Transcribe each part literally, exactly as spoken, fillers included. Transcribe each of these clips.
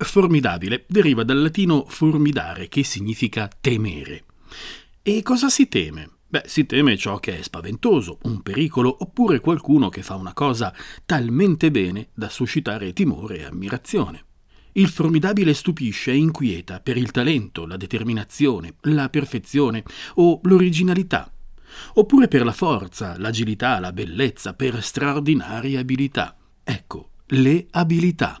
Formidabile deriva dal latino formidare, che significa temere. E cosa si teme? Beh, si teme ciò che è spaventoso, un pericolo, oppure qualcuno che fa una cosa talmente bene da suscitare timore e ammirazione. Il formidabile stupisce e inquieta per il talento, la determinazione, la perfezione o l'originalità, oppure per la forza, l'agilità, la bellezza, per straordinarie abilità. Ecco, le abilità.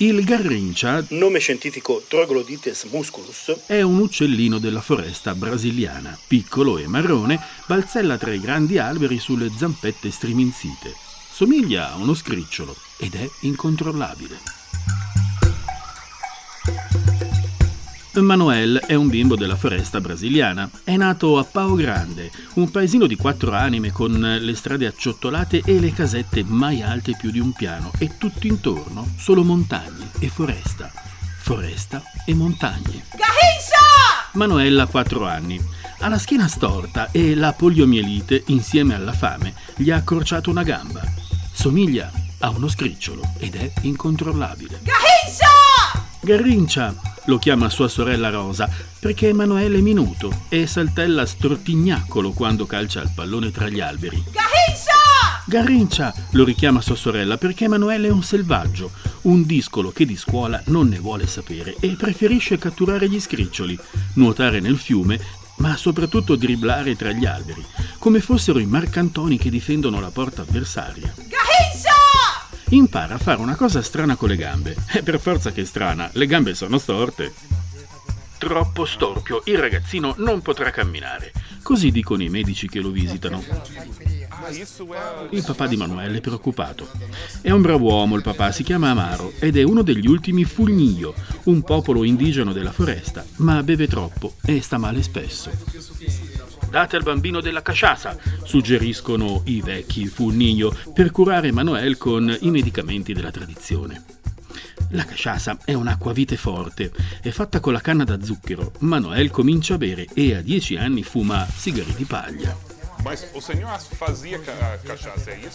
Il Garrincha, nome scientifico Troglodytes musculus, è un uccellino della foresta brasiliana, piccolo e marrone, balzella tra i grandi alberi sulle zampette striminzite. Somiglia a uno scricciolo ed è incontrollabile. Manuel è un bimbo della foresta brasiliana. È nato a Pau Grande, un paesino di quattro anime con le strade acciottolate e le casette mai alte più di un piano, e tutto intorno solo montagne e foresta. Foresta e montagne. Garrincha! Manuel ha quattro anni. Ha la schiena storta e la poliomielite, insieme alla fame, gli ha accorciato una gamba. Somiglia a uno scricciolo ed è incontrollabile. Garrincha! Garrincha! Lo chiama sua sorella Rosa perché Emanuele è minuto e saltella stortignacolo quando calcia il pallone tra gli alberi. Garrincha! Garrincha! Lo richiama sua sorella perché Emanuele è un selvaggio, un discolo che di scuola non ne vuole sapere e preferisce catturare gli scriccioli, nuotare nel fiume, ma soprattutto dribblare tra gli alberi, come fossero i mercantoni che difendono la porta avversaria. Garrincha! Impara a fare una cosa strana con le gambe. E per forza che è strana, le gambe sono storte. Troppo storpio, il ragazzino non potrà camminare. Così dicono i medici che lo visitano. Il papà di Manuel è preoccupato. È un bravo uomo il papà, si chiama Amaro ed è uno degli ultimi Fulniô, un popolo indigeno della foresta, ma beve troppo e sta male spesso. Date al bambino della cachaça, suggeriscono i vecchi Fulniô per curare Manuel con i medicamenti della tradizione. La cachaça è un'acquavite forte, è fatta con la canna da zucchero. Manuel comincia a bere e a dieci anni fuma sigari di paglia.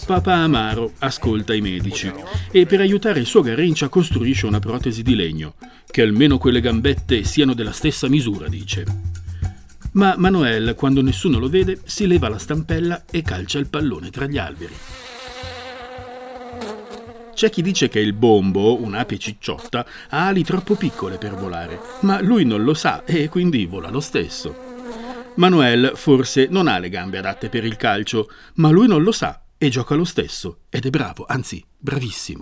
Papà Amaro ascolta i medici e per aiutare il suo Garrincha costruisce una protesi di legno, che almeno quelle gambette siano della stessa misura, dice. Ma Manuel, quando nessuno lo vede, si leva la stampella e calcia il pallone tra gli alberi. C'è chi dice che il bombo, un'ape cicciotta, ha ali troppo piccole per volare, ma lui non lo sa e quindi vola lo stesso. Manuel forse non ha le gambe adatte per il calcio, ma lui non lo sa e gioca lo stesso, ed è bravo, anzi, bravissimo.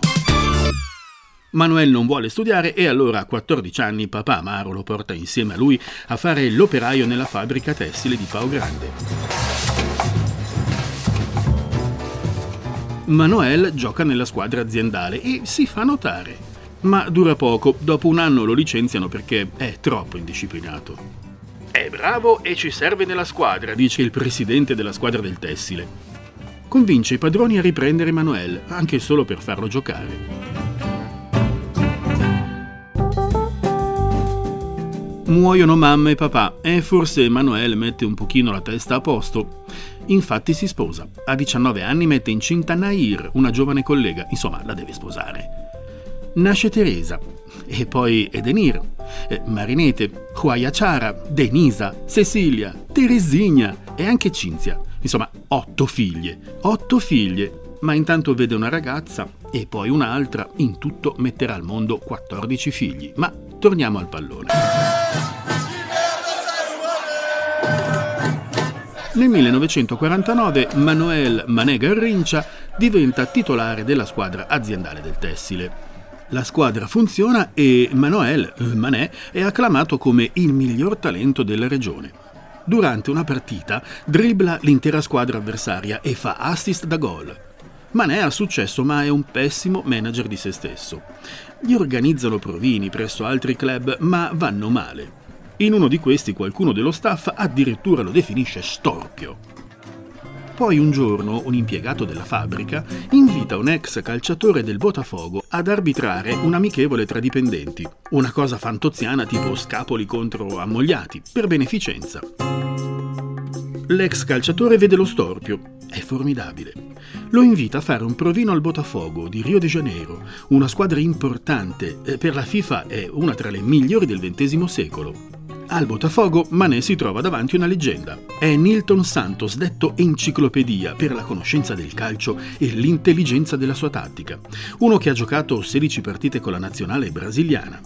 Manuel non vuole studiare e allora a quattordici anni papà Amaro lo porta insieme a lui a fare l'operaio nella fabbrica tessile di Pau Grande. Manuel gioca nella squadra aziendale e si fa notare, ma dura poco, dopo un anno lo licenziano perché è troppo indisciplinato. È bravo e ci serve nella squadra, dice il presidente della squadra del tessile. Convince i padroni a riprendere Manuel, anche solo per farlo giocare. Muoiono mamma e papà e forse Manuel mette un pochino la testa a posto. Infatti si sposa. A diciannove anni mette incinta Nair, una giovane collega. Insomma, la deve sposare. Nasce Teresa. E poi Edenir, Marinete, Huayachara, Denisa, Cecilia, Teresinha e anche Cinzia. Insomma, otto figlie. Otto figlie. Ma intanto vede una ragazza e poi un'altra, in tutto metterà al mondo quattordici figli. Ma torniamo al pallone. Nel millenovecentoquarantanove Manuel Mané Garrincha diventa titolare della squadra aziendale del tessile. La squadra funziona e Manuel Mané è acclamato come il miglior talento della regione. Durante una partita dribbla l'intera squadra avversaria e fa assist da gol. Mané ha successo ma è un pessimo manager di se stesso. Gli organizzano provini presso altri club ma vanno male. In uno di questi qualcuno dello staff addirittura lo definisce storpio. Poi un giorno un impiegato della fabbrica invita un ex calciatore del Botafogo ad arbitrare un amichevole tra dipendenti, una cosa fantoziana tipo scapoli contro ammogliati, per beneficenza. L'ex calciatore vede lo storpio, è formidabile. Lo invita a fare un provino al Botafogo di Rio de Janeiro, una squadra importante, per la FIFA è una tra le migliori del ventesimo secolo. Al Botafogo Mané si trova davanti una leggenda. È Nilton Santos, detto enciclopedia per la conoscenza del calcio e l'intelligenza della sua tattica. Uno che ha giocato sedici partite con la nazionale brasiliana.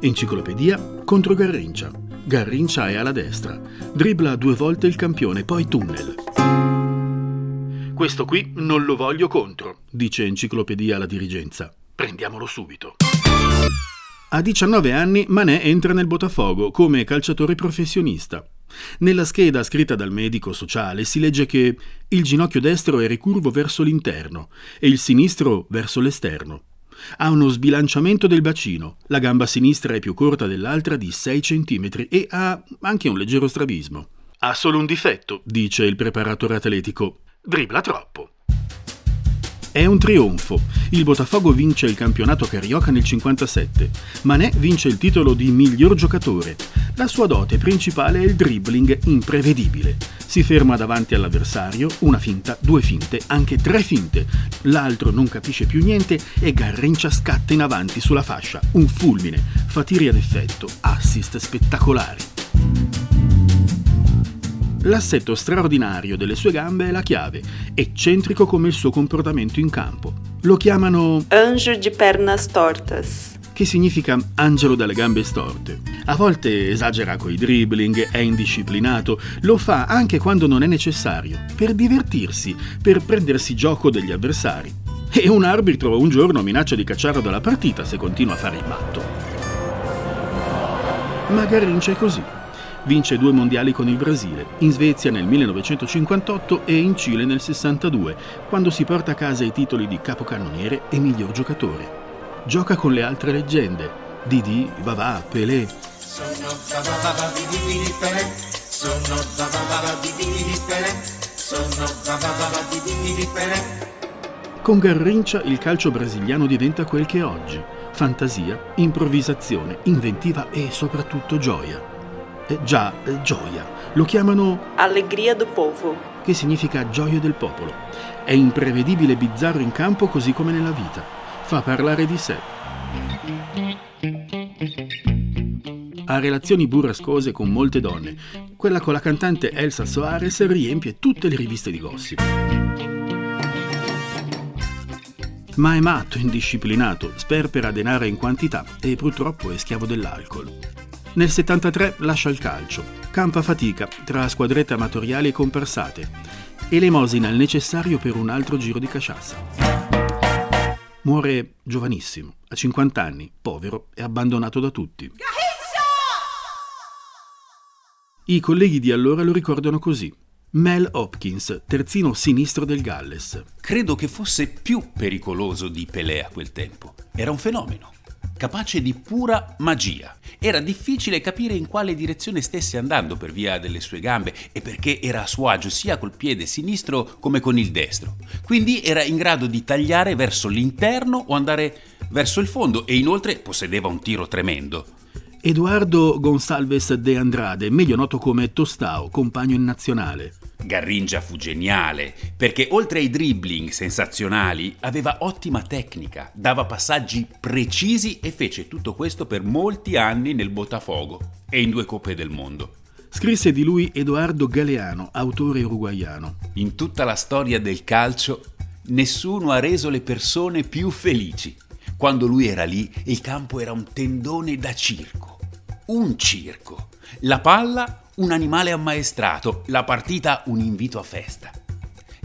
Enciclopedia contro Garrincha. Garrincha è alla destra. Dribbla due volte il campione, poi tunnel. Questo qui non lo voglio contro, dice Enciclopedia alla dirigenza. Prendiamolo subito. A diciannove anni Mané entra nel Botafogo come calciatore professionista. Nella scheda scritta dal medico sociale si legge che il ginocchio destro è ricurvo verso l'interno e il sinistro verso l'esterno. Ha uno sbilanciamento del bacino, la gamba sinistra è più corta dell'altra di sei centimetri e ha anche un leggero strabismo. Ha solo un difetto, dice il preparatore atletico, dribbla troppo. È un trionfo. Il Botafogo vince il campionato carioca nel cinquantasette. Mané vince il titolo di miglior giocatore. La sua dote principale è il dribbling imprevedibile. Si ferma davanti all'avversario, una finta, due finte, anche tre finte. L'altro non capisce più niente e Garrincha scatta in avanti sulla fascia. Un fulmine, fa tiri ad effetto, assist spettacolari. L'assetto straordinario delle sue gambe è la chiave, eccentrico come il suo comportamento in campo. Lo chiamano Anjo de pernas tortas, che significa angelo dalle gambe storte. A volte esagera coi dribbling, è indisciplinato, lo fa anche quando non è necessario, per divertirsi, per prendersi gioco degli avversari. E un arbitro un giorno minaccia di cacciarlo dalla partita se continua a fare il matto. Ma Garrincha è così. Vince due mondiali con il Brasile, in Svezia nel millenovecentocinquantotto e in Cile nel sessantadue, quando si porta a casa i titoli di capocannoniere e miglior giocatore. Gioca con le altre leggende, Didì, Vavà, Pelè. Con Garrincha il calcio brasiliano diventa quel che è oggi, fantasia, improvvisazione, inventiva e soprattutto gioia. Eh, già, eh, gioia. Lo chiamano Allegria do povo, che significa gioia del popolo. È imprevedibile e bizzarro in campo così come nella vita. Fa parlare di sé. Ha relazioni burrascose con molte donne. Quella con la cantante Elsa Soares riempie tutte le riviste di gossip. Ma è matto, indisciplinato, sperpera denaro in quantità e purtroppo è schiavo dell'alcol. Nel settantatré lascia il calcio, campa fatica tra squadrette amatoriali e comparsate, elemosina il necessario per un altro giro di casciassa. Muore giovanissimo, a cinquanta anni, povero e abbandonato da tutti. I colleghi di allora lo ricordano così. Mel Hopkins, terzino sinistro del Galles. Credo che fosse più pericoloso di Pelé a quel tempo. Era un fenomeno. Capace di pura magia. Era difficile capire in quale direzione stesse andando per via delle sue gambe e perché era a suo agio sia col piede sinistro come con il destro. Quindi era in grado di tagliare verso l'interno o andare verso il fondo e inoltre possedeva un tiro tremendo. Eduardo Gonçalves de Andrade, meglio noto come Tostao, compagno in nazionale. Garrincha fu geniale, perché oltre ai dribbling sensazionali aveva ottima tecnica, dava passaggi precisi e fece tutto questo per molti anni nel Botafogo e in due coppe del mondo. Scrisse di lui Edoardo Galeano, autore uruguaiano. In tutta la storia del calcio Nessuno ha reso le persone più felici. Quando lui era lì, il campo era un tendone da circo. Un circo. La palla, un animale ammaestrato. La partita, un invito a festa.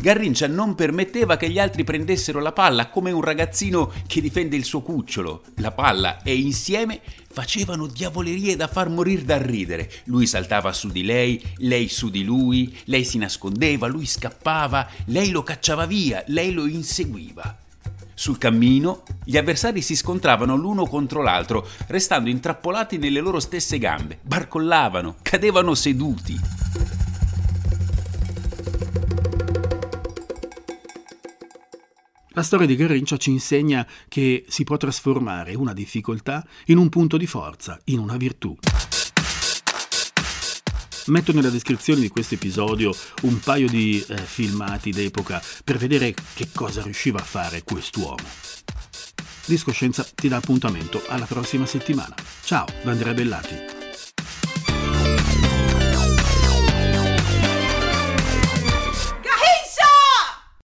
Garrincha non permetteva che gli altri prendessero la palla, come un ragazzino che difende il suo cucciolo. La palla e insieme facevano diavolerie da far morire dal ridere. Lui saltava su di lei, lei su di lui, lei si nascondeva, lui scappava, lei lo cacciava via, lei lo inseguiva. Sul cammino, gli avversari si scontravano l'uno contro l'altro, restando intrappolati nelle loro stesse gambe, barcollavano, cadevano seduti. La storia di Garrincha ci insegna che si può trasformare una difficoltà in un punto di forza, in una virtù. Metto nella descrizione di questo episodio un paio di eh, filmati d'epoca per vedere che cosa riusciva a fare quest'uomo. Discoscienza ti dà appuntamento alla prossima settimana. Ciao da Andrea Bellati.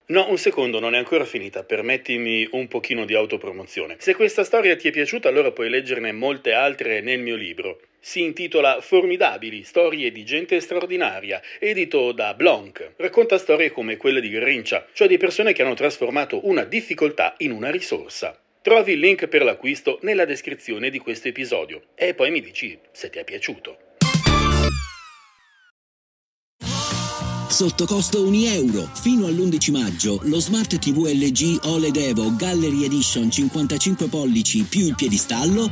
No, un secondo, non è ancora finita, permettimi un pochino di autopromozione. Se questa storia ti è piaciuta, allora puoi leggerne molte altre nel mio libro. Si intitola Formidabili, storie di gente straordinaria, edito da Blonk. Racconta storie come quelle di Garrincha, cioè di persone che hanno trasformato una difficoltà in una risorsa. Trovi il link per l'acquisto nella descrizione di questo episodio e poi mi dici se ti è piaciuto. Sotto costo un euro. Fino all'undici maggio lo Smart tivù L G O L E D Evo Gallery Edition cinquantacinque pollici più il piedistallo